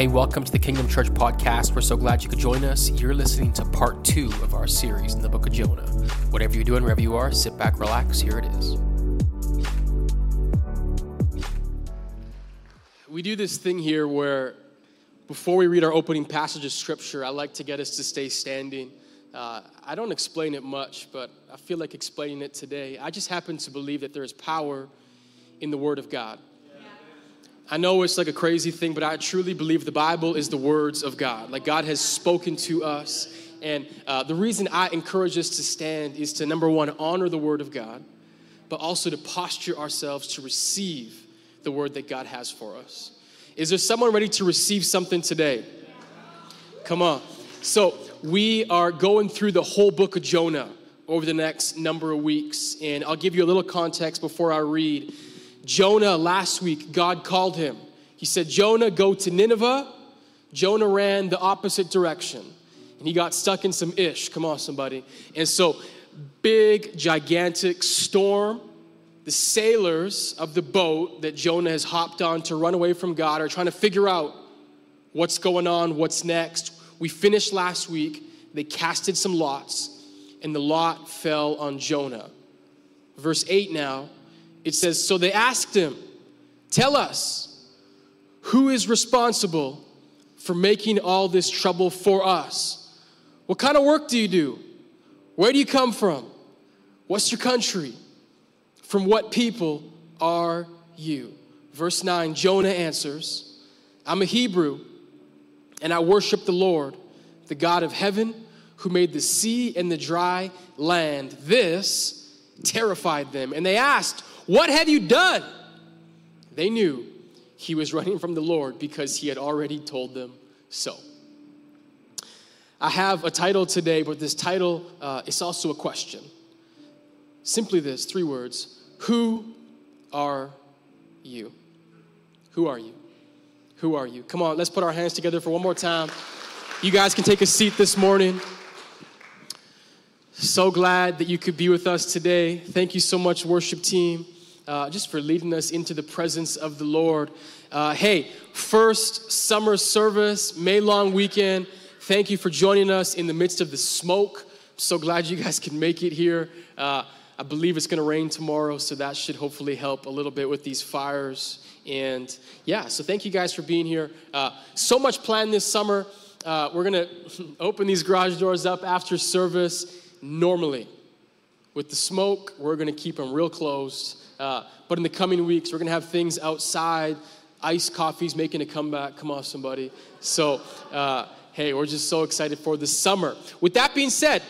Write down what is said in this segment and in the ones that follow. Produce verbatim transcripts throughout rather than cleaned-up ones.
Hey, welcome to the Kingdom Church Podcast. We're so glad you could join us. You're listening to part two of our series in the book of Jonah. Whatever you're doing, wherever you are, sit back, relax. Here it is. We do this thing here where before we read our opening passage of Scripture, I like to get us to stay standing. Uh, I don't explain it much, but I feel like explaining it today. I just happen to believe that there is power in the Word of God. I know it's like a crazy thing, but I truly believe the Bible is the words of God. Like God has spoken to us. And uh, the reason I encourage us to stand is to, number one, honor the Word of God, but also to posture ourselves to receive the Word that God has for us. Is there someone ready to receive something today? Come on. So we are going through the whole book of Jonah over the next number of weeks. And I'll give you a little context before I read. Jonah, last week, God called him. He said, Jonah, go to Nineveh. Jonah ran the opposite direction, and he got stuck in some ish. Come on, somebody. And so, big, gigantic storm. The sailors of the boat that Jonah has hopped on to run away from God are trying to figure out what's going on, what's next. We finished last week. They casted some lots, and the lot fell on Jonah. Verse eight now. It says, so they asked him, tell us, who is responsible for making all this trouble for us? What kind of work do you do? Where do you come from? What's your country? From what people are you? Verse nine, Jonah answers, I'm a Hebrew, and I worship the Lord, the God of heaven, who made the sea and the dry land. This terrified them, and they asked, what have you done? They knew he was running from the Lord because he had already told them so. I have a title today, but this title uh, is also a question. Simply this, three words. Who are you? Who are you? Who are you? Come on, let's put our hands together for one more time. You guys can take a seat this morning. So glad that you could be with us today. Thank you so much, worship team. Uh, just for leading us into the presence of the Lord. Uh, hey, first summer service, May long weekend. Thank you for joining us in the midst of the smoke. I'm so glad you guys can make it here. Uh, I believe it's going to rain tomorrow, so that should hopefully help a little bit with these fires. And yeah, so thank you guys for being here. Uh, so much planned this summer. Uh, we're going to open these garage doors up after service. Normally, with the smoke, we're going to keep them real closed. Uh, but in the coming weeks, we're going to have things outside. Iced coffee's making a comeback. Come on, somebody. So, uh, hey, we're just so excited for the summer. With that being said,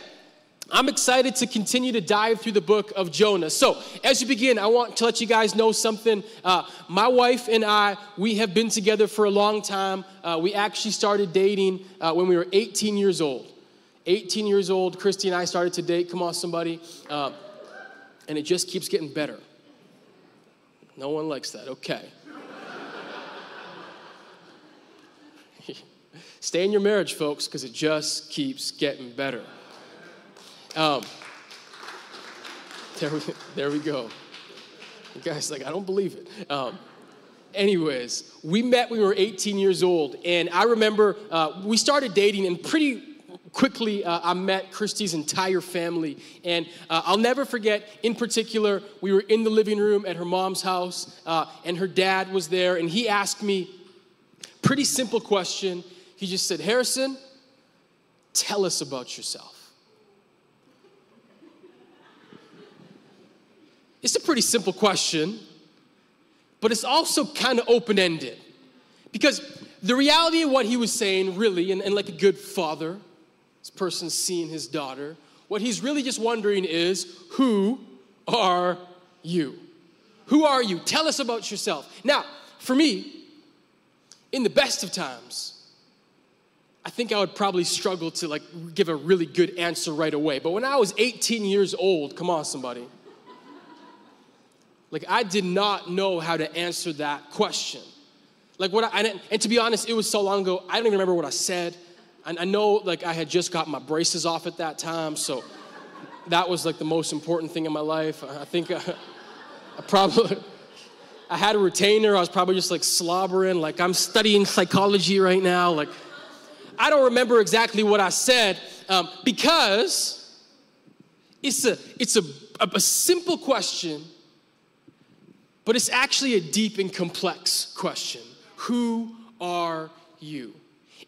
I'm excited to continue to dive through the book of Jonah. So, as you begin, I want to let you guys know something. Uh, my wife and I, we have been together for a long time. Uh, we actually started dating uh, when we were eighteen years old. eighteen years old, Christy and I started to date. Come on, somebody. Uh, and it just keeps getting better. No one likes that. Okay. Stay in your marriage, folks, because it just keeps getting better. Um, there, we, there we go. You guys, like, I don't believe it. Um, anyways, we met when we were eighteen years old. And I remember uh, we started dating and pretty Quickly, uh, I met Christy's entire family, and uh, I'll never forget, in particular, we were in the living room at her mom's house, uh, and her dad was there, and he asked me a pretty simple question. He just said, Harrison, tell us about yourself. It's a pretty simple question, but it's also kind of open-ended, because the reality of what he was saying, really, and, and like a good father, this person's seeing his daughter. What he's really just wondering is, who are you? Who are you? Tell us about yourself. Now, for me, in the best of times, I think I would probably struggle to like give a really good answer right away. But when I was eighteen years old, come on, somebody. Like, I did not know how to answer that question. Like, what I, and, and to be honest, it was so long ago, I don't even remember what I said. And I know, like, I had just got my braces off at that time, so that was, like, the most important thing in my life. I think I, I probably, I had a retainer. I was probably just like slobbering, like I'm studying psychology right now. Like, I don't remember exactly what I said um, because it's a it's a, a, a simple question, but it's actually a deep and complex question. Who are you?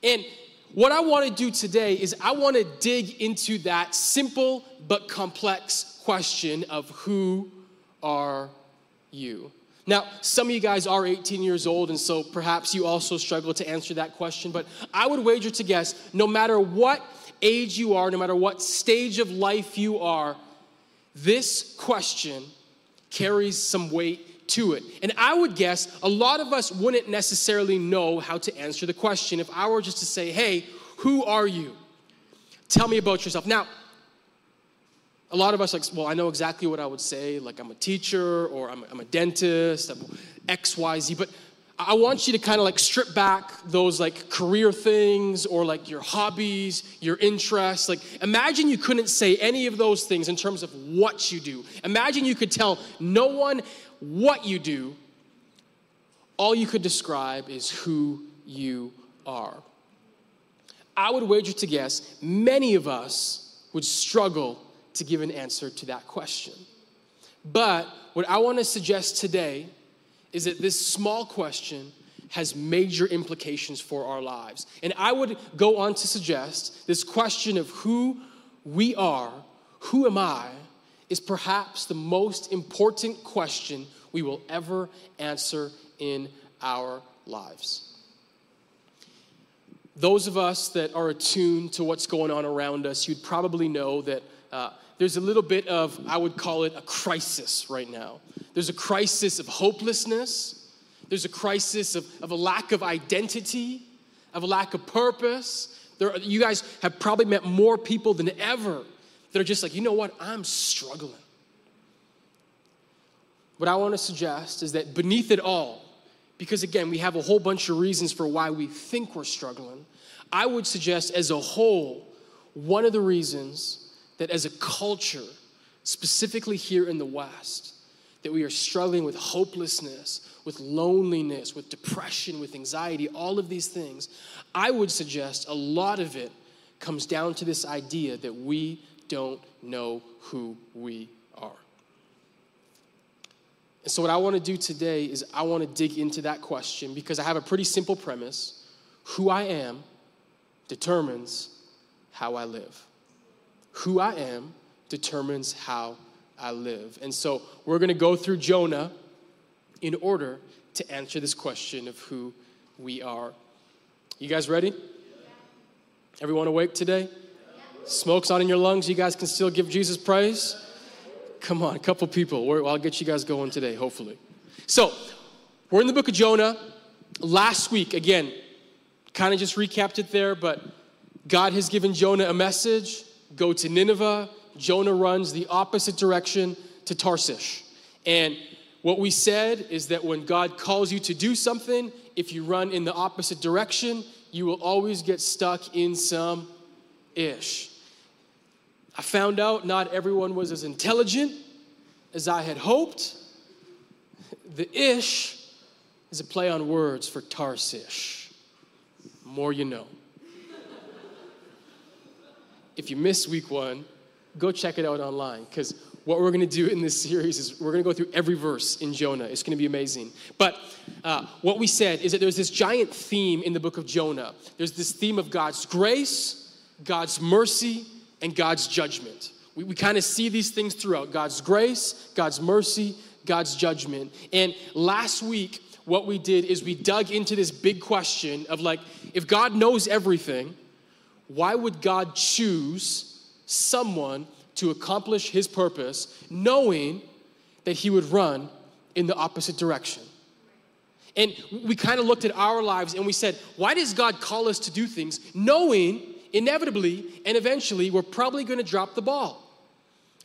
And what I want to do today is I want to dig into that simple but complex question of who are you? Now, some of you guys are eighteen years old, and so perhaps you also struggle to answer that question, but I would wager to guess, no matter what age you are, no matter what stage of life you are, this question carries some weight to it. And I would guess a lot of us wouldn't necessarily know how to answer the question if I were just to say, hey, who are you? Tell me about yourself. Now, a lot of us are like, well, I know exactly what I would say. Like, I'm a teacher, or I'm, I'm a dentist, I'm X, Y, Z. But I want you to kind of like strip back those like career things or like your hobbies, your interests. Like, imagine you couldn't say any of those things in terms of what you do. Imagine you could tell no one what you do. All you could describe is who you are. I would wager to guess many of us would struggle to give an answer to that question. But what I want to suggest today is that this small question has major implications for our lives. And I would go on to suggest this question of who we are, who am I, is perhaps the most important question we will ever answer in our lives. Those of us that are attuned to what's going on around us, you'd probably know that Uh, there's a little bit of, I would call it a crisis right now. There's a crisis of hopelessness. There's a crisis of, of a lack of identity, of a lack of purpose. There, you guys have probably met more people than ever that are just like, you know what, I'm struggling. What I want to suggest is that beneath it all, because again, we have a whole bunch of reasons for why we think we're struggling, I would suggest as a whole, one of the reasons that as a culture, specifically here in the West, that we are struggling with hopelessness, with loneliness, with depression, with anxiety, all of these things, I would suggest a lot of it comes down to this idea that we don't know who we are. And so what I want to do today is I want to dig into that question because I have a pretty simple premise. Who I am determines how I live. Who I am determines how I live. And so we're going to go through Jonah in order to answer this question of who we are. You guys ready? Yeah. Everyone awake today? Yeah. Smoke's on in your lungs. You guys can still give Jesus praise. Come on, a couple people. We're, I'll get you guys going today, hopefully. So we're in the book of Jonah. Last week, again, kind of just recapped it there, but God has given Jonah a message. Go to Nineveh. Jonah runs the opposite direction to Tarshish. And what we said is that when God calls you to do something, if you run in the opposite direction, you will always get stuck in some ish. I found out not everyone was as intelligent as I had hoped. The ish is a play on words for Tarshish. More you know. If you missed week one, go check it out online, because what we're going to do in this series is we're going to go through every verse in Jonah. It's going to be amazing. But uh, what we said is that there's this giant theme in the book of Jonah. There's this theme of God's grace, God's mercy, and God's judgment. We, we kind of see these things throughout. God's grace, God's mercy, God's judgment. And last week, what we did is we dug into this big question of like, if God knows everything, why would God choose someone to accomplish his purpose knowing that he would run in the opposite direction? And we kind of looked at our lives and we said, why does God call us to do things knowing inevitably and eventually we're probably going to drop the ball?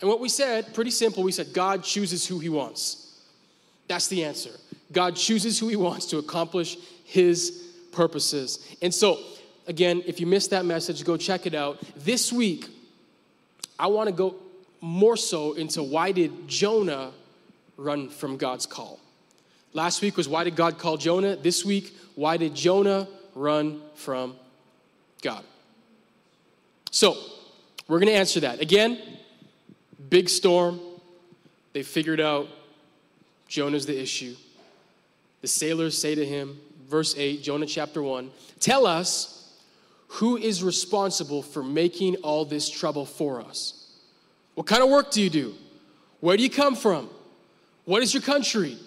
And what we said, pretty simple, we said God chooses who he wants. That's the answer. God chooses who he wants to accomplish his purposes. And so, again, if you missed that message, go check it out. This week, I want to go more so into why did Jonah run from God's call? Last week was, why did God call Jonah? This week, why did Jonah run from God? So we're going to answer that. Again, big storm. They figured out Jonah's the issue. The sailors say to him, verse eight, Jonah chapter one, tell us who is responsible for making all this trouble for us. What kind of work do you do? Where do you come from? What is your country?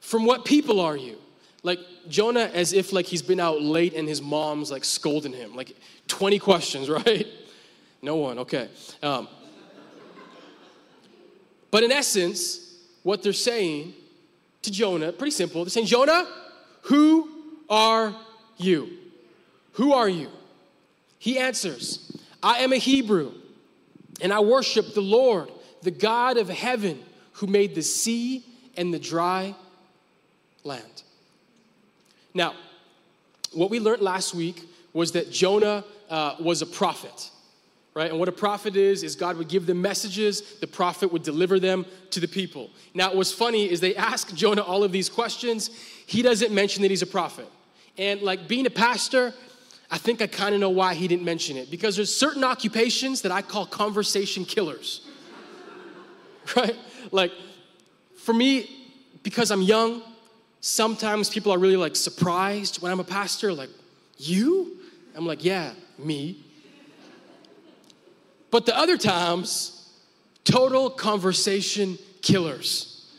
From what people are you? Like Jonah, as if like he's been out late and his mom's like scolding him. Like twenty questions, right? No one, okay. Um, but in essence, what they're saying to Jonah, pretty simple. They're saying, Jonah, who are you? Who are you? He answers, I am a Hebrew, and I worship the Lord, the God of heaven, who made the sea and the dry land. Now, what we learned last week was that Jonah uh, was a prophet, right? And what a prophet is, is God would give them messages, the prophet would deliver them to the people. Now, what's funny is they ask Jonah all of these questions. He doesn't mention that he's a prophet. And like being a pastor, I think I kind of know why he didn't mention it, because there's certain occupations that I call conversation killers, right? Like for me, because I'm young, sometimes people are really like surprised when I'm a pastor, like, you? I'm like, yeah, me. But the other times, total conversation killers.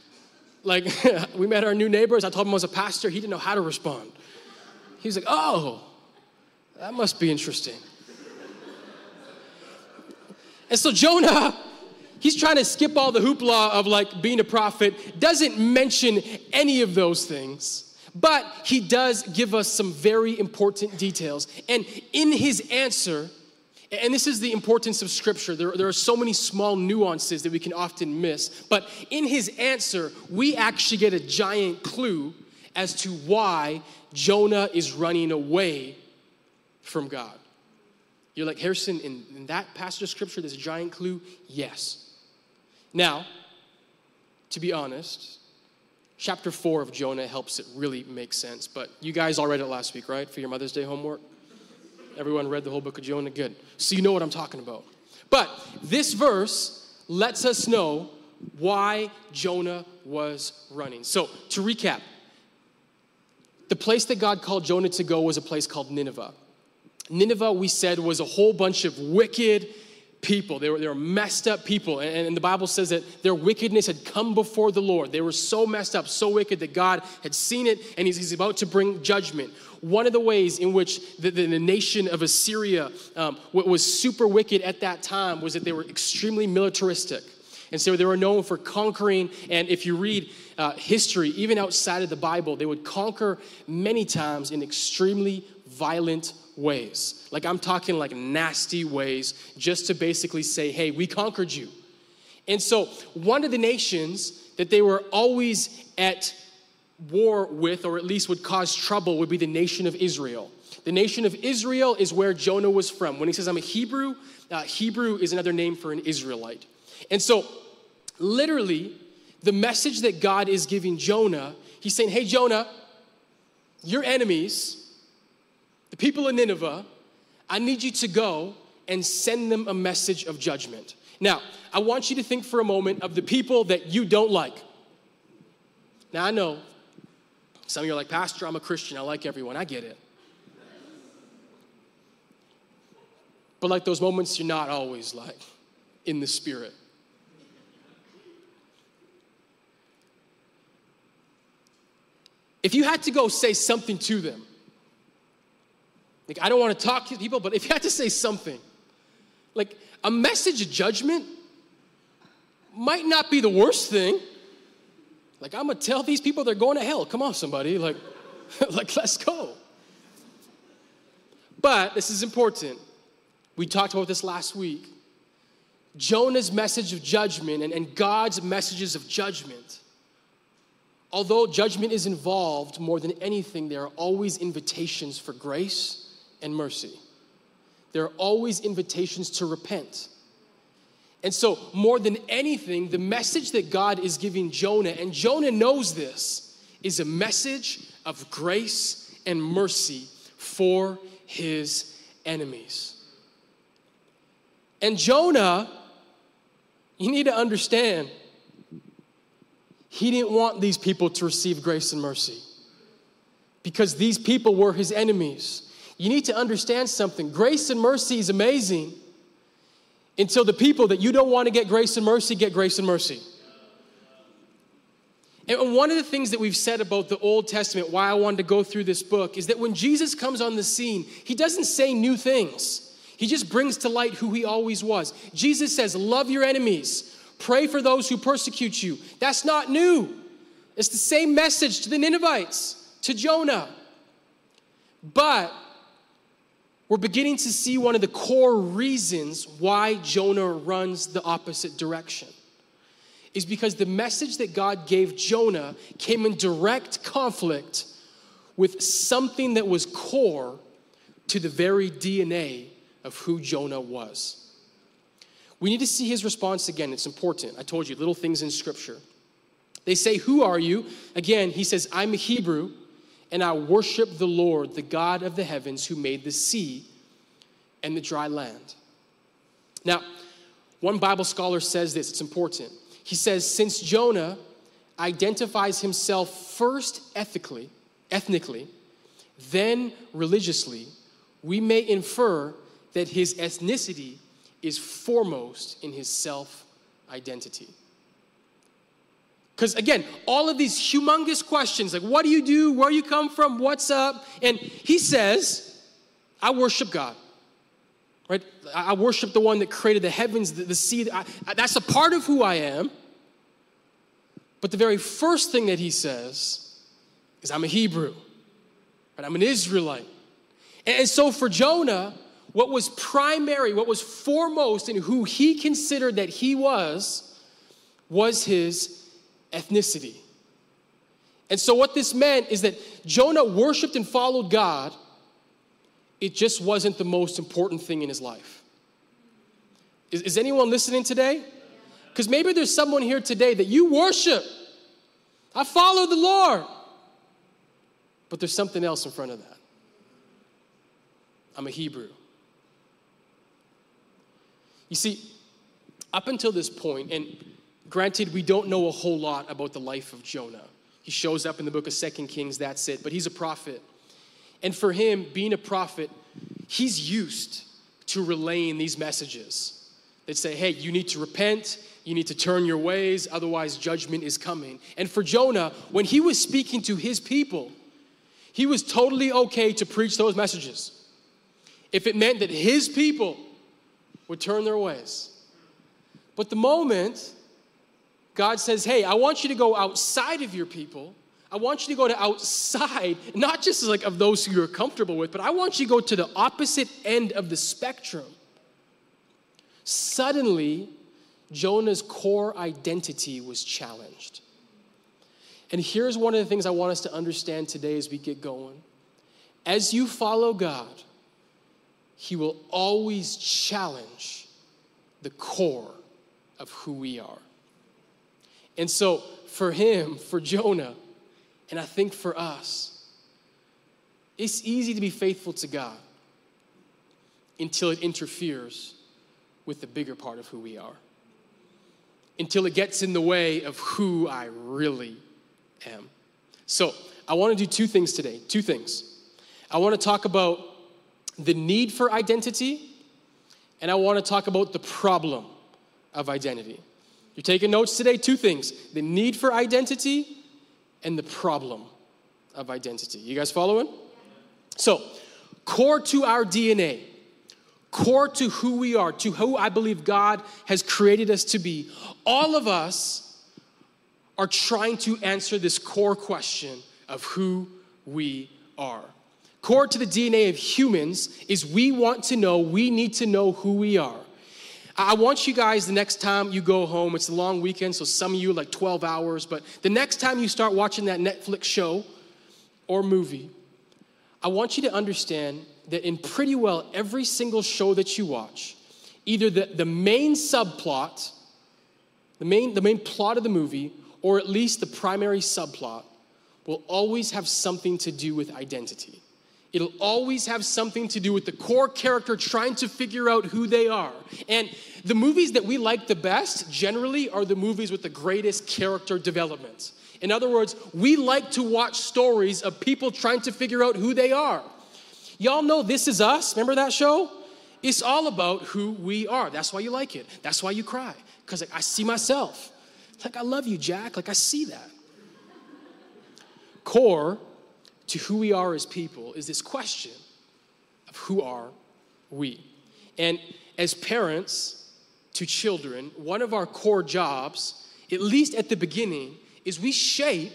Like, we met our new neighbors. I told him I was a pastor. He didn't know how to respond. He was like, oh, that must be interesting. And so Jonah, he's trying to skip all the hoopla of like being a prophet, doesn't mention any of those things, but he does give us some very important details. And in his answer, and this is the importance of Scripture. There, there are so many small nuances that we can often miss. But in his answer, we actually get a giant clue as to why Jonah is running away from God. You're like, Harrison, in, in that passage of Scripture, there's a giant clue? Yes. Now, to be honest, chapter four of Jonah helps it really make sense. But you guys all read it last week, right, for your Mother's Day homework? Everyone read the whole book of Jonah? Good. So you know what I'm talking about. But this verse lets us know why Jonah was running. So to recap, the place that God called Jonah to go was a place called Nineveh. Nineveh, we said, was a whole bunch of wicked people. They were, they were messed up people. And, and the Bible says that their wickedness had come before the Lord. They were so messed up, so wicked that God had seen it, and he's, he's about to bring judgment. One of the ways in which the, the, the nation of Assyria um, was super wicked at that time was that they were extremely militaristic. And so they were known for conquering. And if you read uh, history, even outside of the Bible, they would conquer many times in extremely violent ways. Like I'm talking like nasty ways, just to basically say, hey, we conquered you. And so one of the nations that they were always at war with, or at least would cause trouble, would be the nation of Israel. The nation of Israel is where Jonah was from. When he says, I'm a Hebrew, uh, Hebrew is another name for an Israelite. And so literally the message that God is giving Jonah, he's saying, hey, Jonah, your enemies, the people of Nineveh, I need you to go and send them a message of judgment. Now, I want you to think for a moment of the people that you don't like. Now, I know some of you are like, Pastor, I'm a Christian. I like everyone. I get it. But like those moments you're not always like in the spirit. If you had to go say something to them, like, I don't want to talk to people, but if you had to say something, like a message of judgment might not be the worst thing. Like, I'm going to tell these people they're going to hell. Come on, somebody. Like, like, let's go. But this is important. We talked about this last week. Jonah's message of judgment and, and God's messages of judgment, although judgment is involved more than anything, there are always invitations for grace and mercy. There are always invitations to repent. And so more than anything, the message that God is giving Jonah, and Jonah knows this, is a message of grace and mercy for his enemies. And Jonah, you need to understand, he didn't want these people to receive grace and mercy because these people were his enemies. You need to understand something. Grace and mercy is amazing until the people that you don't want to get grace and mercy get grace and mercy. And one of the things that we've said about the Old Testament, why I wanted to go through this book, is that when Jesus comes on the scene, he doesn't say new things. He just brings to light who he always was. Jesus says, love your enemies. Pray for those who persecute you. That's not new. It's the same message to the Ninevites, to Jonah. But we're beginning to see one of the core reasons why Jonah runs the opposite direction. Is because the message that God gave Jonah came in direct conflict with something that was core to the very D N A of who Jonah was. We need to see his response again. It's important. I told you, little things in Scripture. They say, who are you? Again, he says, I'm a Hebrew, and I worship the Lord, the God of the heavens, who made the sea and the dry land. Now, one Bible scholar says this. It's important. He says, since Jonah identifies himself first ethically, ethnically, then religiously, we may infer that his ethnicity is foremost in his self-identity. Because again, all of these humongous questions, like what do you do, where you come from, what's up? And he says, I worship God. Right? I worship the one that created the heavens, the, the sea. I, I, that's a part of who I am. But the very first thing that he says is I'm a Hebrew. Right? I'm an Israelite. And, and so for Jonah, what was primary, what was foremost in who he considered that he was, was his ethnicity. And so what this meant is that Jonah worshiped and followed God. It just wasn't the most important thing in his life. Is, is anyone listening today? Because maybe there's someone here today that you worship. I follow the Lord. But there's something else in front of that. I'm a Hebrew. You see, up until this point, and granted, we don't know a whole lot about the life of Jonah. He shows up in the book of Second Kings, that's it. But he's a prophet. And for him, being a prophet, he's used to relaying these messages that say, hey, you need to repent, you need to turn your ways, otherwise judgment is coming. And for Jonah, when he was speaking to his people, he was totally okay to preach those messages if it meant that his people would turn their ways. But the moment God says, hey, I want you to go outside of your people, I want you to go to outside, not just like of those who you're comfortable with, but I want you to go to the opposite end of the spectrum. Suddenly, Jonah's core identity was challenged. And here's one of the things I want us to understand today as we get going. As you follow God, he will always challenge the core of who we are. And so for him, for Jonah, and I think for us, it's easy to be faithful to God until it interferes with the bigger part of who we are, until it gets in the way of who I really am. So I want to do two things today, two things. I want to talk about the need for identity, and I want to talk about the problem of identity. You're taking notes today, two things, the need for identity and the problem of identity. You guys following? So, core to our D N A, core to who we are, to who I believe God has created us to be, all of us are trying to answer this core question of who we are. Core to the D N A of humans is we want to know, we need to know who we are. I want you guys, the next time you go home, it's a long weekend, so some of you like twelve hours, but the next time you start watching that Netflix show or movie, I want you to understand that in pretty well every single show that you watch, either the, the main subplot, the main, the main plot of the movie, or at least the primary subplot will always have something to do with identity. It'll always have something to do with the core character trying to figure out who they are. And the movies that we like the best generally are the movies with the greatest character development. In other words, we like to watch stories of people trying to figure out who they are. Y'all know This Is Us, remember that show? It's all about who we are. That's why you like it. That's why you cry. Because like, I see myself. It's like, I love you, Jack. Like, I see that. Core to who we are as people is this question of who are we? And as parents to children, one of our core jobs, at least at the beginning, is we shape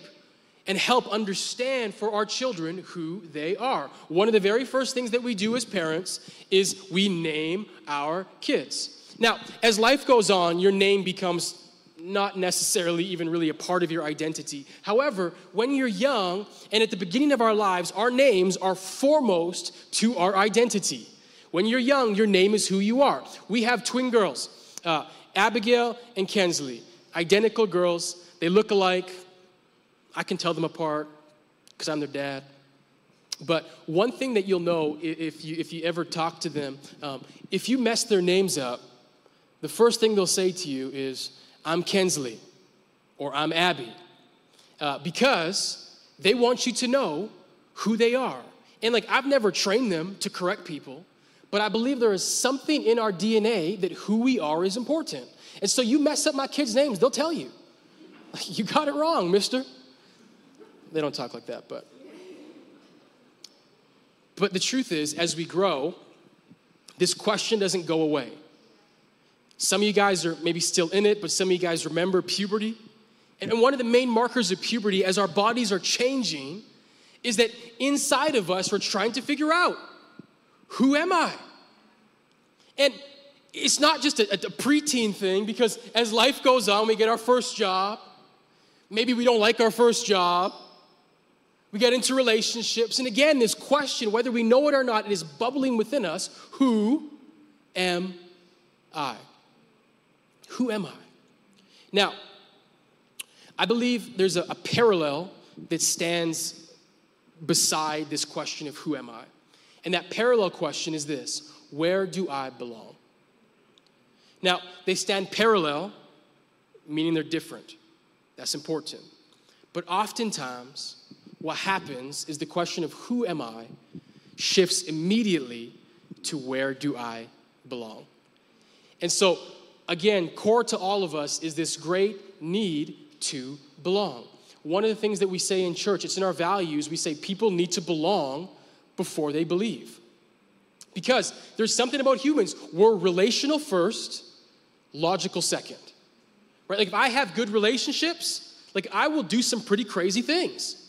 and help understand for our children who they are. One of the very first things that we do as parents is we name our kids. Now, as life goes on, your name becomes not necessarily even really a part of your identity. However, when you're young and at the beginning of our lives, our names are foremost to our identity. When you're young, your name is who you are. We have twin girls, uh, Abigail and Kensley, identical girls. They look alike. I can tell them apart because I'm their dad. But one thing that you'll know if you, if you ever talk to them, um, if you mess their names up, the first thing they'll say to you is, I'm Kensley, or I'm Abby, uh, because they want you to know who they are. And like, I've never trained them to correct people, but I believe there is something in our D N A that who we are is important. And so you mess up my kids' names, they'll tell you. You got it wrong, mister. They don't talk like that, but. But the truth is, as we grow, this question doesn't go away. Some of you guys are maybe still in it, but some of you guys remember puberty. And one of the main markers of puberty as our bodies are changing is that inside of us, we're trying to figure out, who am I? And it's not just a, a preteen thing, because as life goes on, we get our first job. Maybe we don't like our first job. We get into relationships. And again, this question, whether we know it or not, it is bubbling within us, who am I? Who am I? Now, I believe there's a, a parallel that stands beside this question of who am I? And that parallel question is this, where do I belong? Now, they stand parallel, meaning they're different. That's important. But oftentimes, what happens is the question of who am I shifts immediately to where do I belong? And so, again, core to all of us is this great need to belong. One of the things that we say in church, it's in our values, we say people need to belong before they believe. Because there's something about humans. We're relational first, logical second. Right? Like if I have good relationships, like I will do some pretty crazy things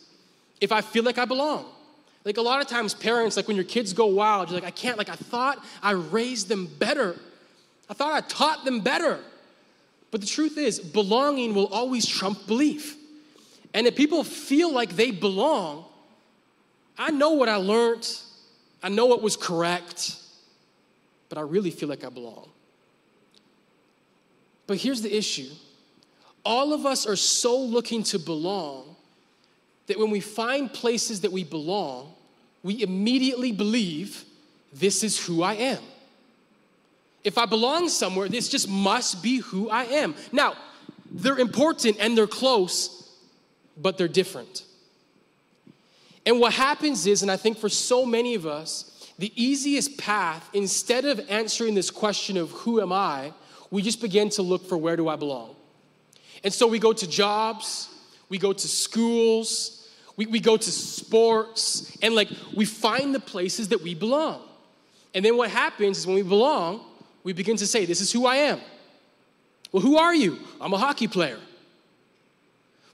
if I feel like I belong. Like a lot of times parents, like when your kids go wild, you're like, I can't, like I thought I raised them better. I thought I taught them better. But the truth is, belonging will always trump belief. And if people feel like they belong, I know what I learned, I know what was correct, but I really feel like I belong. But here's the issue. All of us are so looking to belong that when we find places that we belong, we immediately believe this is who I am. If I belong somewhere, this just must be who I am. Now, they're important and they're close, but they're different. And what happens is, and I think for so many of us, the easiest path, instead of answering this question of who am I, we just begin to look for where do I belong. And so we go to jobs, we go to schools, we, we go to sports, and like we find the places that we belong. And then what happens is when we belong, we begin to say, this is who I am. Well, who are you? I'm a hockey player.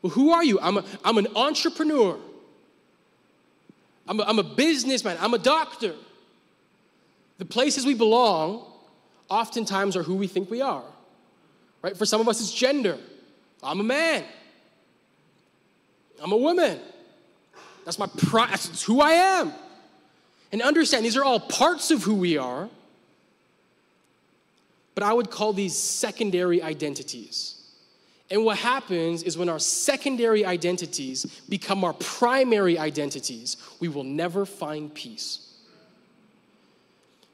Well, who are you? I'm, a, I'm an entrepreneur. I'm a, I'm a businessman. I'm a doctor. The places we belong oftentimes are who we think we are, right? For some of us, it's gender. I'm a man. I'm a woman. That's my pride. That's who I am. And understand, these are all parts of who we are. But I would call these secondary identities. And what happens is when our secondary identities become our primary identities, we will never find peace.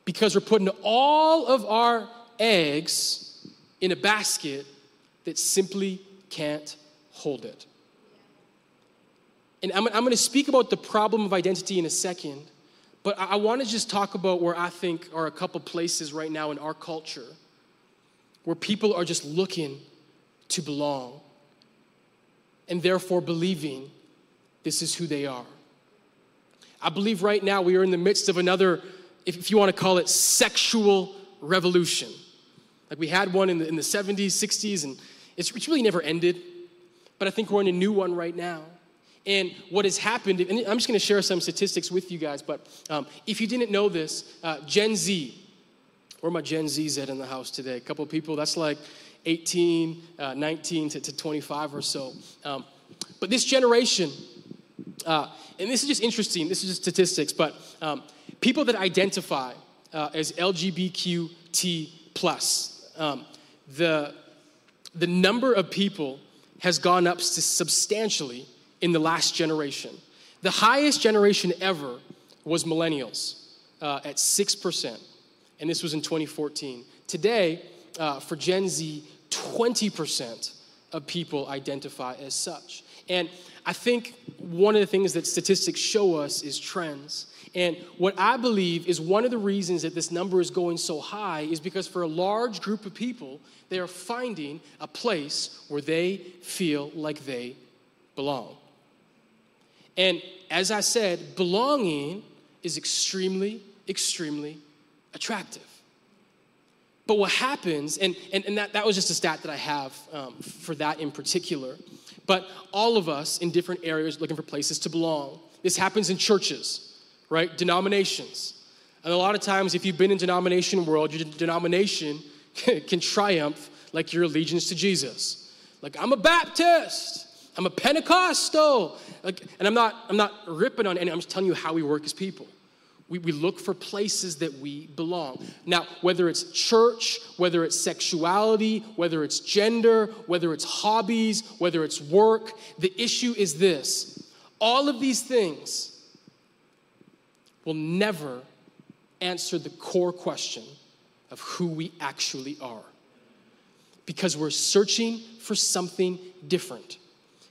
Because we're putting all of our eggs in a basket that simply can't hold it. And I'm, I'm going to speak about the problem of identity in a second, but I, I want to just talk about where I think are a couple places right now in our culture where people are just looking to belong and therefore believing this is who they are. I believe right now we are in the midst of another, if, if you want to call it, sexual revolution. Like we had one in the, in the seventies, sixties, and it's, it's really never ended. But I think we're in a new one right now. And what has happened, and I'm just going to share some statistics with you guys, but um, if you didn't know this, uh, Gen Z, where are my Gen Zs at in the house today? A couple of people, that's like eighteen, uh, nineteen to, to twenty-five or so. Um, but this generation, uh, and this is just interesting, this is just statistics, but um, people that identify uh, as L G B T Q plus, um, the, the number of people has gone up substantially in the last generation. The highest generation ever was millennials uh, at six percent, and this was in twenty fourteen. Today, uh, for Gen Z, twenty percent of people identify as such. And I think one of the things that statistics show us is trends. And what I believe is one of the reasons that this number is going so high is because for a large group of people, they are finding a place where they feel like they belong. And as I said, belonging is extremely, extremely attractive. But what happens, and, and, and that, that was just a stat that I have um, for that in particular, but all of us in different areas looking for places to belong. This happens in churches, right? Denominations. And a lot of times, if you've been in denomination world, your denomination can, can triumph like your allegiance to Jesus. Like, I'm a Baptist. I'm a Pentecostal, like, and I'm not, I'm not ripping on any, I'm just telling you how we work as people. We, we look for places that we belong. Now, whether it's church, whether it's sexuality, whether it's gender, whether it's hobbies, whether it's work, the issue is this. All of these things will never answer the core question of who we actually are because we're searching for something different.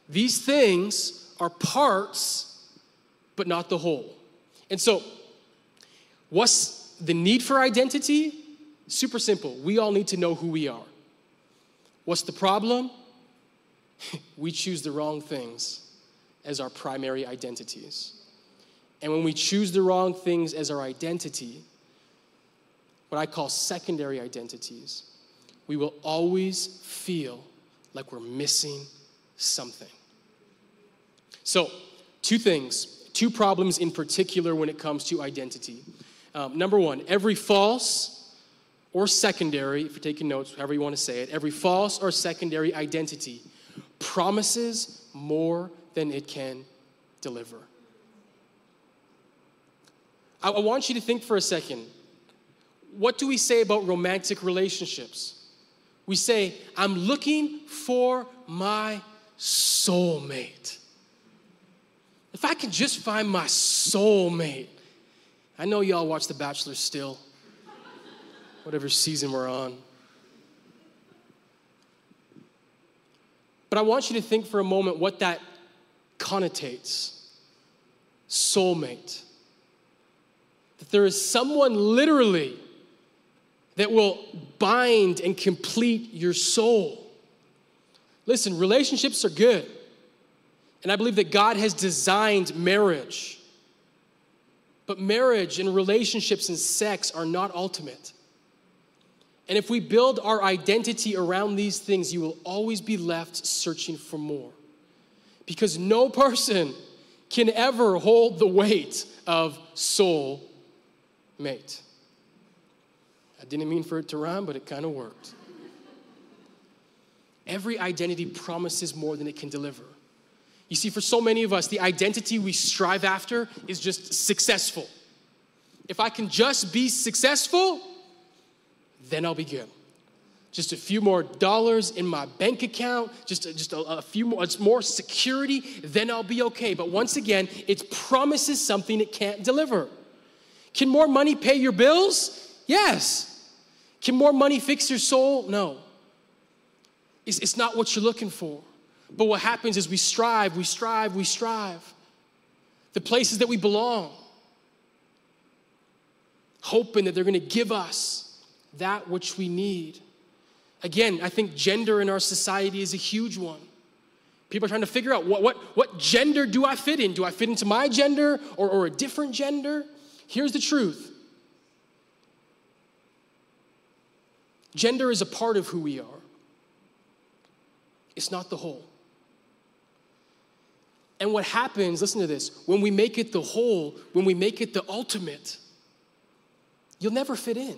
These things are parts, but not the whole. And so, what's the need for identity? Super simple. We all need to know who we are. What's the problem? We choose the wrong things as our primary identities. And when we choose the wrong things as our identity, what I call secondary identities, we will always feel like we're missing something. So, two things, two problems in particular when it comes to identity. Um, number one, every false or secondary, if you're taking notes, however you want to say it, every false or secondary identity promises more than it can deliver. I, I want you to think for a second. What do we say about romantic relationships? We say, I'm looking for my soulmate. If I can just find my soulmate. I know y'all watch The Bachelor still, whatever season we're on. But I want you to think for a moment what that connotates. Soulmate. That there is someone literally that will bind and complete your soul. Listen, relationships are good. And I believe that God has designed marriage. But marriage and relationships and sex are not ultimate. And if we build our identity around these things, you will always be left searching for more. Because no person can ever hold the weight of soul mate. I didn't mean for it to rhyme, but it kind of worked. Every identity promises more than it can deliver. You see, for so many of us, the identity we strive after is just successful. If I can just be successful, then I'll be good. just a few more dollars in my bank account, just, just a, a few more, it's more security, then I'll be okay. But once again, it promises something it can't deliver. Can more money pay your bills? Yes. Can more money fix your soul? No. It's, it's not what you're looking for. But what happens is we strive, we strive, we strive. The places that we belong, hoping that they're going to give us that which we need. Again, I think gender in our society is a huge one. People are trying to figure out, what, what, what gender do I fit in? Do I fit into my gender or, or a different gender? Here's the truth. Gender is a part of who we are. It's not the whole. And what happens, listen to this, when we make it the whole, when we make it the ultimate, you'll never fit in.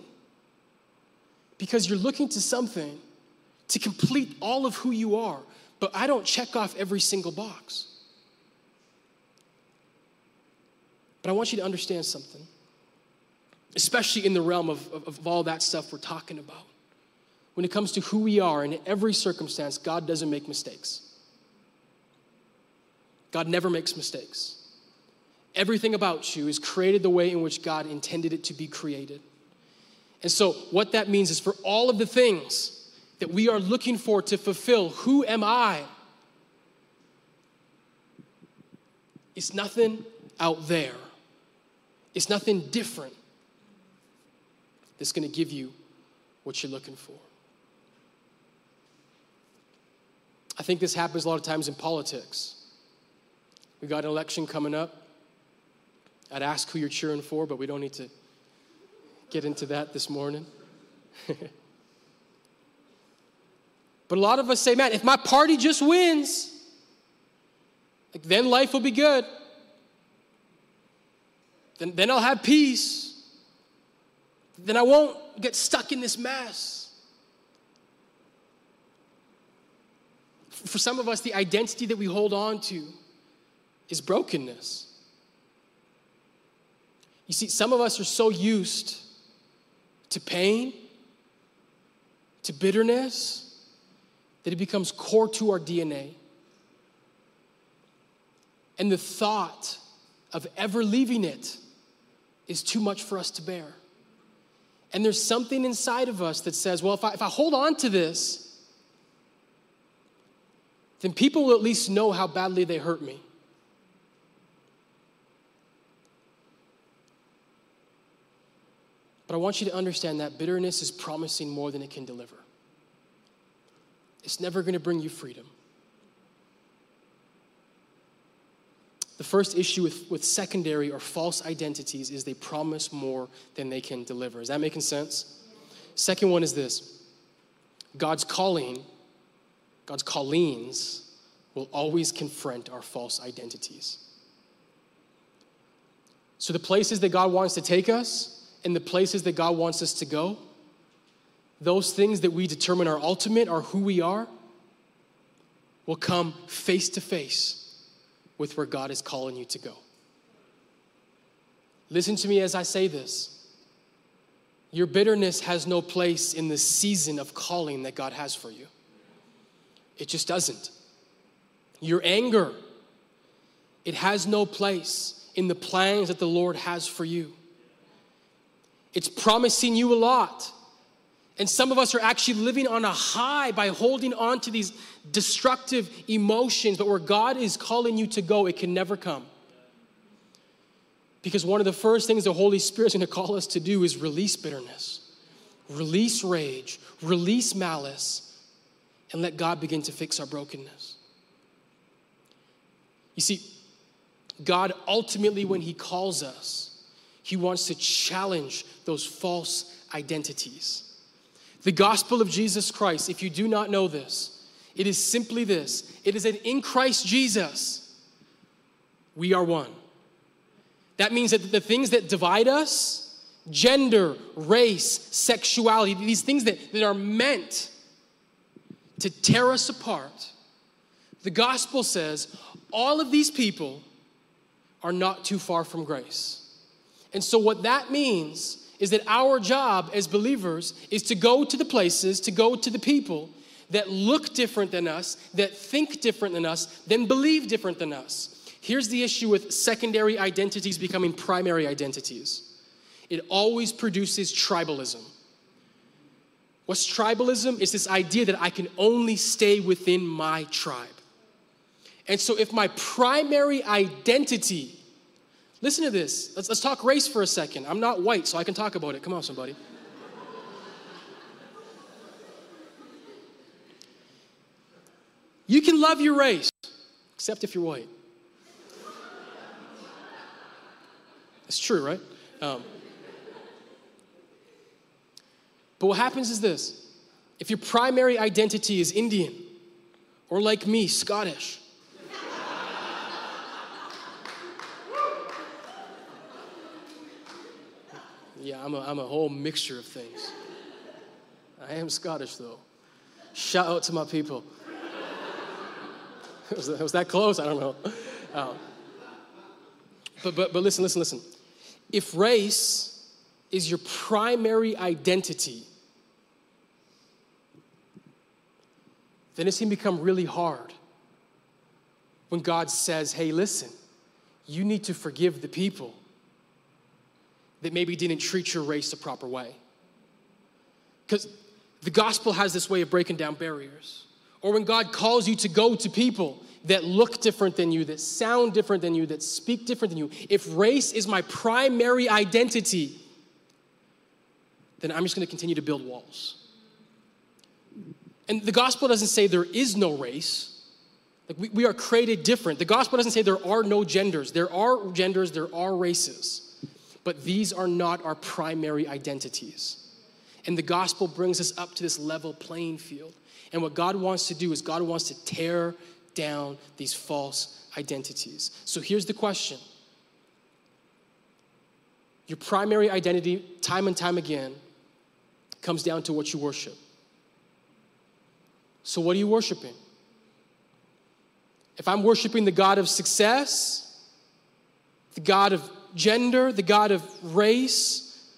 Because you're looking to something to complete all of who you are, but I don't check off every single box. But I want you to understand something, especially in the realm of, of, of all that stuff we're talking about. When it comes to who we are in every circumstance, God doesn't make mistakes. God never makes mistakes. Everything about you is created the way in which God intended it to be created. And so what that means is for all of the things that we are looking for to fulfill, who am I? It's nothing out there. It's nothing different that's going to give you what you're looking for. I think this happens a lot of times in politics. We got an election coming up. I'd ask who you're cheering for, but we don't need to get into that this morning. But a lot of us say, man, if my party just wins, like, then life will be good. Then, then I'll have peace. Then I won't get stuck in this mess. For some of us, the identity that we hold on to is brokenness. You see, some of us are so used to pain, to bitterness, that it becomes core to our D N A. And the thought of ever leaving it is too much for us to bear. And there's something inside of us that says, well, if I, if I hold on to this, then people will at least know how badly they hurt me. But I want you to understand that bitterness is promising more than it can deliver. It's never going to bring you freedom. The first issue with, with secondary or false identities is they promise more than they can deliver. Is that making sense? Second one is this. God's calling, God's callings will always confront our false identities. So the places that God wants to take us, and the places that God wants us to go, those things that we determine are ultimate or who we are, will come face to face with where God is calling you to go. Listen to me as I say this. Your bitterness has no place in the season of calling that God has for you. It just doesn't. Your anger, it has no place in the plans that the Lord has for you. It's promising you a lot. And some of us are actually living on a high by holding on to these destructive emotions. But where God is calling you to go, it can never come. Because one of the first things the Holy Spirit's going to call us to do is release bitterness, release rage, release malice, and let God begin to fix our brokenness. You see, God ultimately, when he calls us, he wants to challenge those false identities. The gospel of Jesus Christ, if you do not know this, it is simply this. It is that in Christ Jesus, we are one. That means that the things that divide us, gender, race, sexuality, these things that, that are meant to tear us apart, the gospel says all of these people are not too far from grace. And so what that means is that our job as believers is to go to the places, to go to the people that look different than us, that think different than us, that believe different than us. Here's the issue with secondary identities becoming primary identities. It always produces tribalism. What's tribalism? It's this idea that I can only stay within my tribe. And so if my primary identity, listen to this. Let's, let's talk race for a second. I'm not white, so I can talk about it. Come on, somebody. You can love your race, except if you're white. It's true, right? Um, but what happens is this. If your primary identity is Indian, or like me, Scottish, yeah, I'm a, I'm a whole mixture of things. I am Scottish, though. Shout out to my people. It was, it was that close, I don't know. Um, but, but, but listen, listen, listen. If race is your primary identity, then it's going to become really hard when God says, hey, listen, you need to forgive the people that maybe didn't treat your race the proper way. Because the gospel has this way of breaking down barriers. Or when God calls you to go to people that look different than you, that sound different than you, that speak different than you. If race is my primary identity, then I'm just going to continue to build walls. And the gospel doesn't say there is no race. Like we, we are created different. The gospel doesn't say there are no genders. There are genders, there are races. But these are not our primary identities. And the gospel brings us up to this level playing field. And what God wants to do is God wants to tear down these false identities. So here's the question. Your primary identity, time and time again, comes down to what you worship. So what are you worshiping? If I'm worshiping the God of success, the God of gender, the God of race,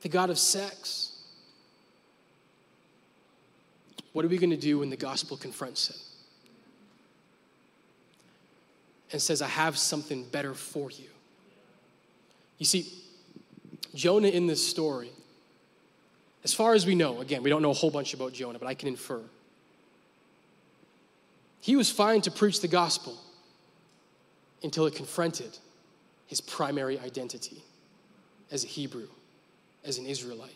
the God of sex. What are we going to do when the gospel confronts it and says, I have something better for you? You see, Jonah in this story, as far as we know, again, we don't know a whole bunch about Jonah, but I can infer. He was fine to preach the gospel until it confronted his primary identity as a Hebrew, as an Israelite.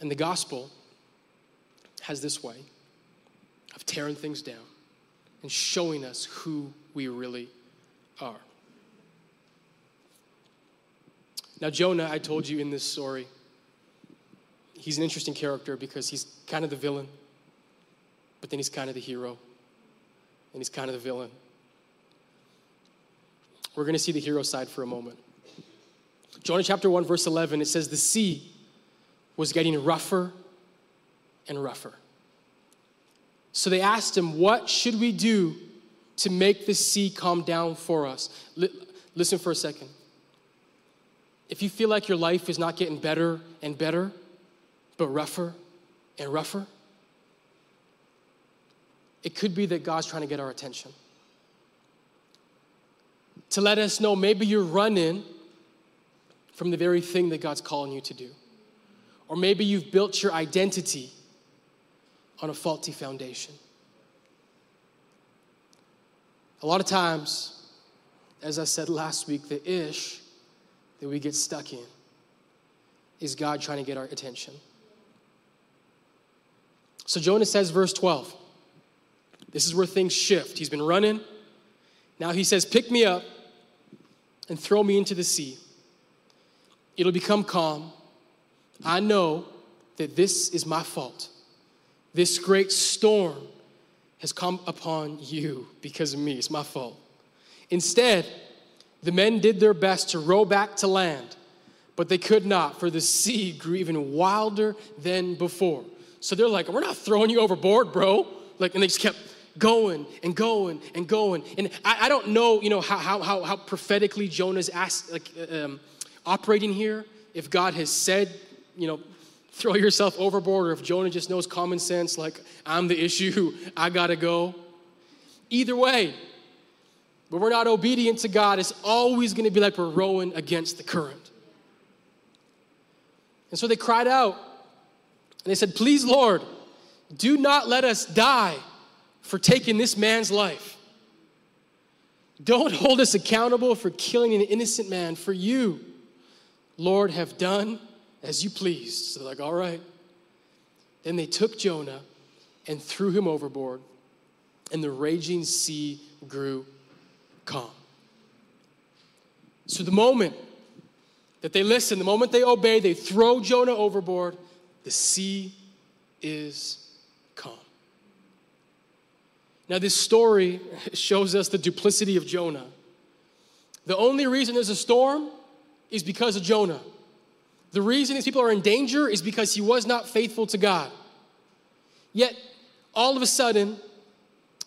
And the gospel has this way of tearing things down and showing us who we really are. Now, Jonah, I told you in this story, he's an interesting character because he's kind of the villain. But then he's kind of the hero, and he's kind of the villain. We're going to see the hero side for a moment. Jonah chapter one, verse eleven, it says, the sea was getting rougher and rougher. So they asked him, what should we do to make the sea calm down for us? L- listen for a second. If you feel like your life is not getting better and better, but rougher and rougher, it could be that God's trying to get our attention. To let us know maybe you're running from the very thing that God's calling you to do. Or maybe you've built your identity on a faulty foundation. A lot of times, as I said last week, the ish that we get stuck in is God trying to get our attention. So Jonah says, verse twelve, this is where things shift. He's been running. Now he says, pick me up and throw me into the sea. It'll become calm. I know that this is my fault. This great storm has come upon you because of me. It's my fault. Instead, the men did their best to row back to land, but they could not, for the sea grew even wilder than before. So they're like, we're not throwing you overboard, bro. Like, and they just kept going and going and going. And I, I don't know, you know, how how how prophetically Jonah's asked, like, um, operating here. If God has said, you know, throw yourself overboard, or if Jonah just knows common sense, like, I'm the issue, I gotta go. Either way, but we're not obedient to God, it's always gonna be like we're rowing against the current. And so they cried out, and they said, please, Lord, do not let us die for taking this man's life. Don't hold us accountable for killing an innocent man. For you, Lord, have done as you pleased. So they're like, all right. Then they took Jonah and threw him overboard, and the raging sea grew calm. So the moment that they listen, the moment they obey, they throw Jonah overboard, the sea is calm. Now, this story shows us the duplicity of Jonah. The only reason there's a storm is because of Jonah. The reason these people are in danger is because he was not faithful to God. Yet, all of a sudden,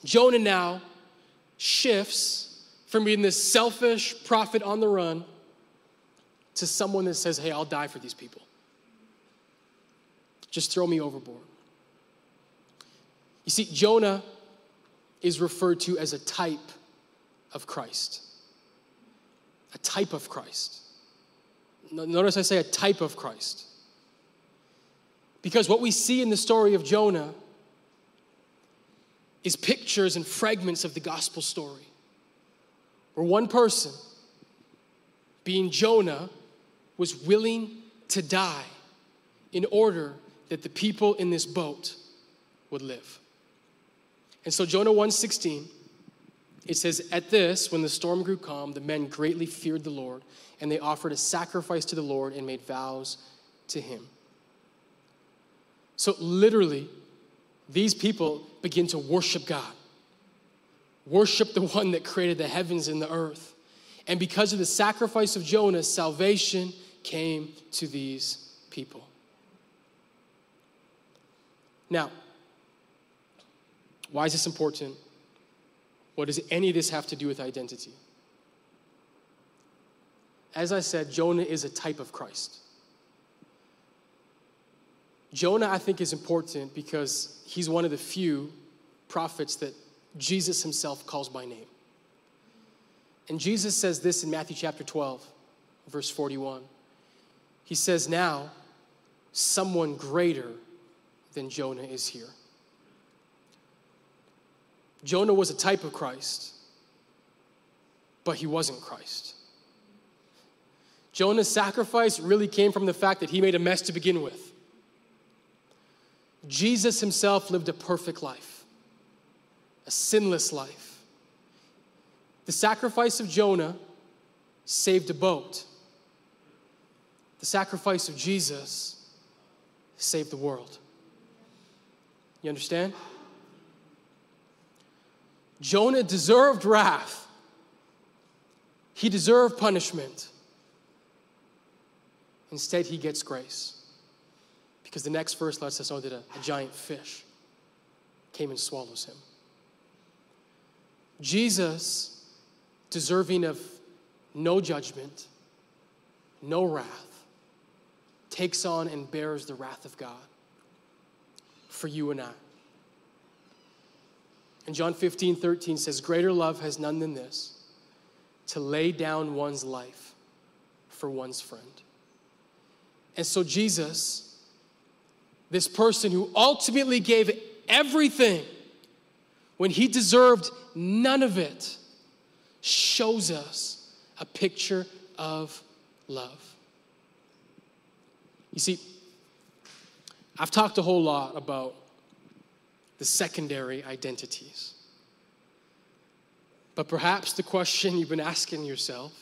Jonah now shifts from being this selfish prophet on the run to someone that says, hey, I'll die for these people. Just throw me overboard. You see, Jonah is referred to as a type of Christ. A type of Christ. Notice I say a type of Christ. Because what we see in the story of Jonah is pictures and fragments of the gospel story, where one person, being Jonah, was willing to die in order that the people in this boat would live. And so Jonah one sixteen, it says, at this, when the storm grew calm, the men greatly feared the Lord, and they offered a sacrifice to the Lord and made vows to him. So literally, these people begin to worship God, worship the one that created the heavens and the earth. And because of the sacrifice of Jonah, salvation came to these people. Now, why is this important? What does any of this have to do with identity? As I said, Jonah is a type of Christ. Jonah, I think, is important because he's one of the few prophets that Jesus himself calls by name. And Jesus says this in Matthew chapter twelve, verse forty-one. He says, now, someone greater than Jonah is here. Jonah was a type of Christ, but he wasn't Christ. Jonah's sacrifice really came from the fact that he made a mess to begin with. Jesus himself lived a perfect life, a sinless life. The sacrifice of Jonah saved a boat. The sacrifice of Jesus saved the world. You understand? Jonah deserved wrath. He deserved punishment. Instead, he gets grace, because the next verse lets us know that a, a giant fish came and swallows him. Jesus, deserving of no judgment, no wrath, takes on and bears the wrath of God for you and I. And John fifteen thirteen says, greater love has none than this, to lay down one's life for one's friend. And so Jesus, this person who ultimately gave everything when he deserved none of it, shows us a picture of love. You see, I've talked a whole lot about the secondary identities. But perhaps the question you've been asking yourself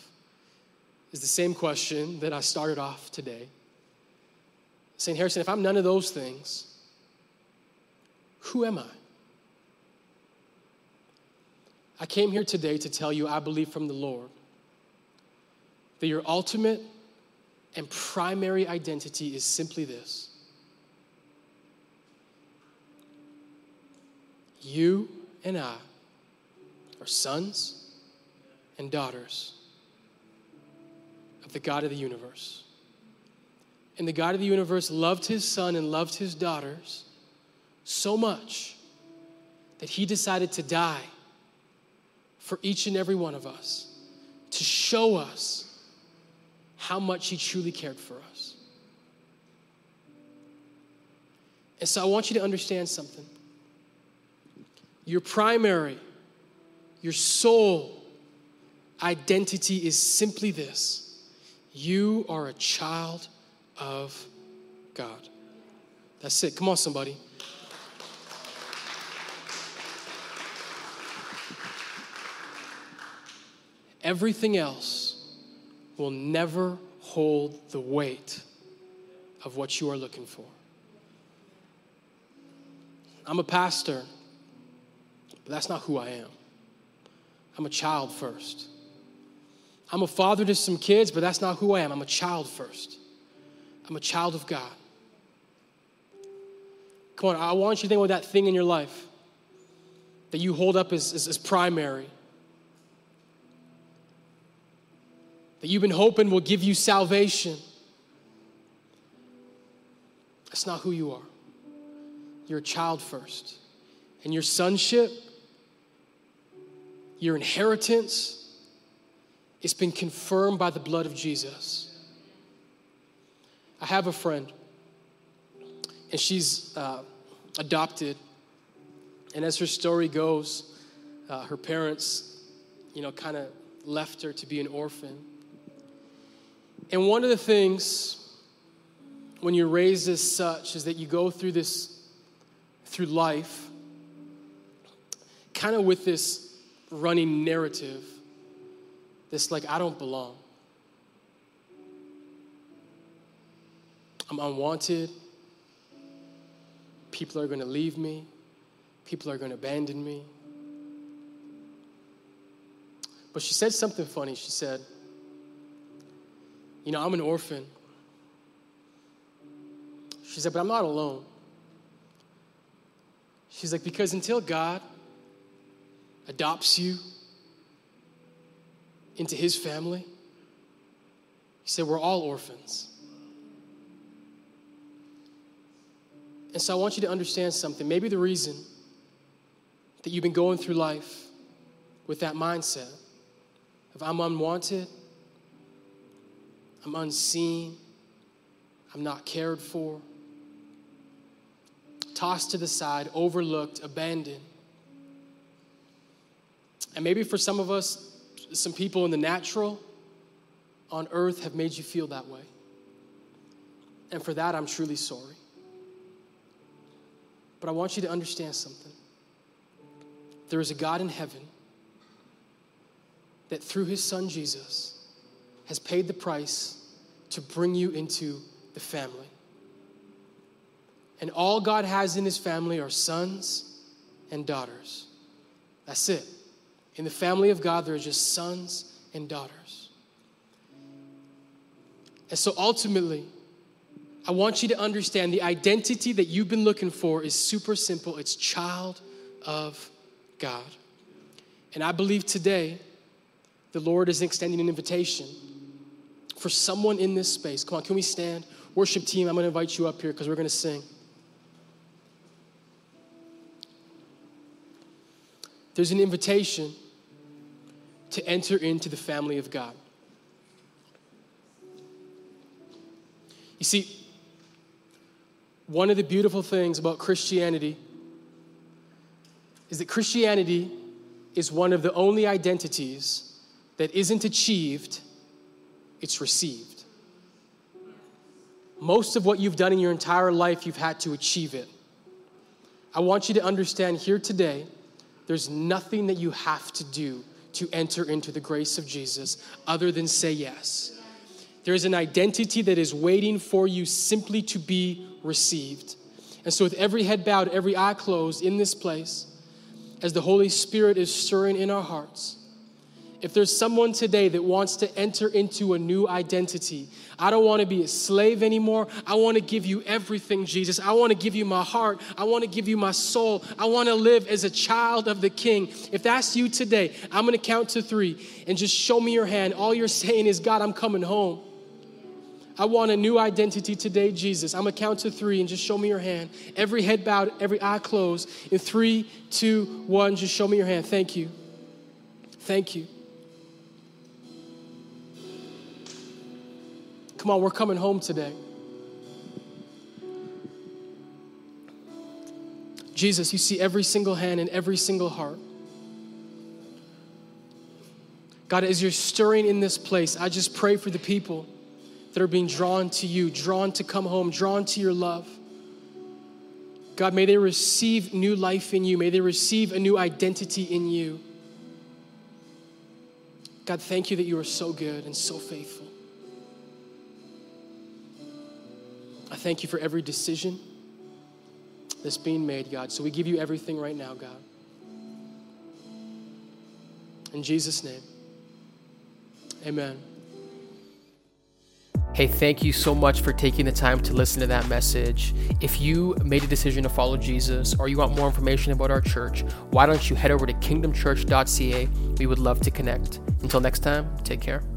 is the same question that I started off today. Saying, Harrison, if I'm none of those things, who am I? I came here today to tell you I believe from the Lord that your ultimate and primary identity is simply this. You and I are sons and daughters of the God of the universe. And the God of the universe loved his son and loved his daughters so much that he decided to die for each and every one of us, to show us how much he truly cared for us. And so I want you to understand something. Your primary, your sole identity is simply this: you are a child of God. That's it. Come on, somebody. Everything else will never hold the weight of what you are looking for. I'm a pastor, but that's not who I am. I'm a child first. I'm a father to some kids, but that's not who I am. I'm a child first. I'm a child of God. Come on, I want you to think about that thing in your life that you hold up as, as, as primary, that you've been hoping will give you salvation. That's not who you are. You're a child first. And your sonship, your inheritance, it's been confirmed by the blood of Jesus. I have a friend, and she's uh, adopted. And as her story goes, uh, her parents, you know, kind of left her to be an orphan. And one of the things when you're raised as such is that you go through this, through life, kind of with this running narrative, this like, I don't belong. I'm unwanted. People are going to leave me. People are going to abandon me. But she said something funny. She said, you know, I'm an orphan. She said, but I'm not alone. She's like, because until God adopts you into his family, he said, we're all orphans. And so I want you to understand something. Maybe the reason that you've been going through life with that mindset of I'm unwanted, I'm unseen, I'm not cared for, tossed to the side, overlooked, abandoned. And maybe for some of us, some people in the natural on earth have made you feel that way. And for that, I'm truly sorry. But I want you to understand something. There is a God in heaven that through his son Jesus has paid the price to bring you into the family. And all God has in his family are sons and daughters. That's it. In the family of God, there are just sons and daughters. And so ultimately, I want you to understand the identity that you've been looking for is super simple. It's child of God. And I believe today, the Lord is extending an invitation for someone in this space. Come on, can we stand? Worship team, I'm going to invite you up here because we're going to sing. There's an invitation to enter into the family of God. You see, one of the beautiful things about Christianity is that Christianity is one of the only identities that isn't achieved, it's received. Most of what you've done in your entire life, you've had to achieve it. I want you to understand here today, there's nothing that you have to do to enter into the grace of Jesus other than say yes. There is an identity that is waiting for you simply to be received. And so with every head bowed, every eye closed in this place, as the Holy Spirit is stirring in our hearts, if there's someone today that wants to enter into a new identity, I don't want to be a slave anymore. I want to give you everything, Jesus. I want to give you my heart. I want to give you my soul. I want to live as a child of the King. If that's you today, I'm going to count to three and just show me your hand. All you're saying is, God, I'm coming home. I want a new identity today, Jesus. I'm going to count to three and just show me your hand. Every head bowed, every eye closed. In three, two, one, just show me your hand. Thank you. Thank you. Come on, we're coming home today. Jesus, you see every single hand and every single heart. God, as you're stirring in this place, I just pray for the people that are being drawn to you, drawn to come home, drawn to your love. God, may they receive new life in you. May they receive a new identity in you. God, thank you that you are so good and so faithful. I thank you for every decision that's being made, God. So we give you everything right now, God. In Jesus' name, amen. Hey, thank you so much for taking the time to listen to that message. If you made a decision to follow Jesus or you want more information about our church, why don't you head over to kingdom church dot c a? We would love to connect. Until next time, take care.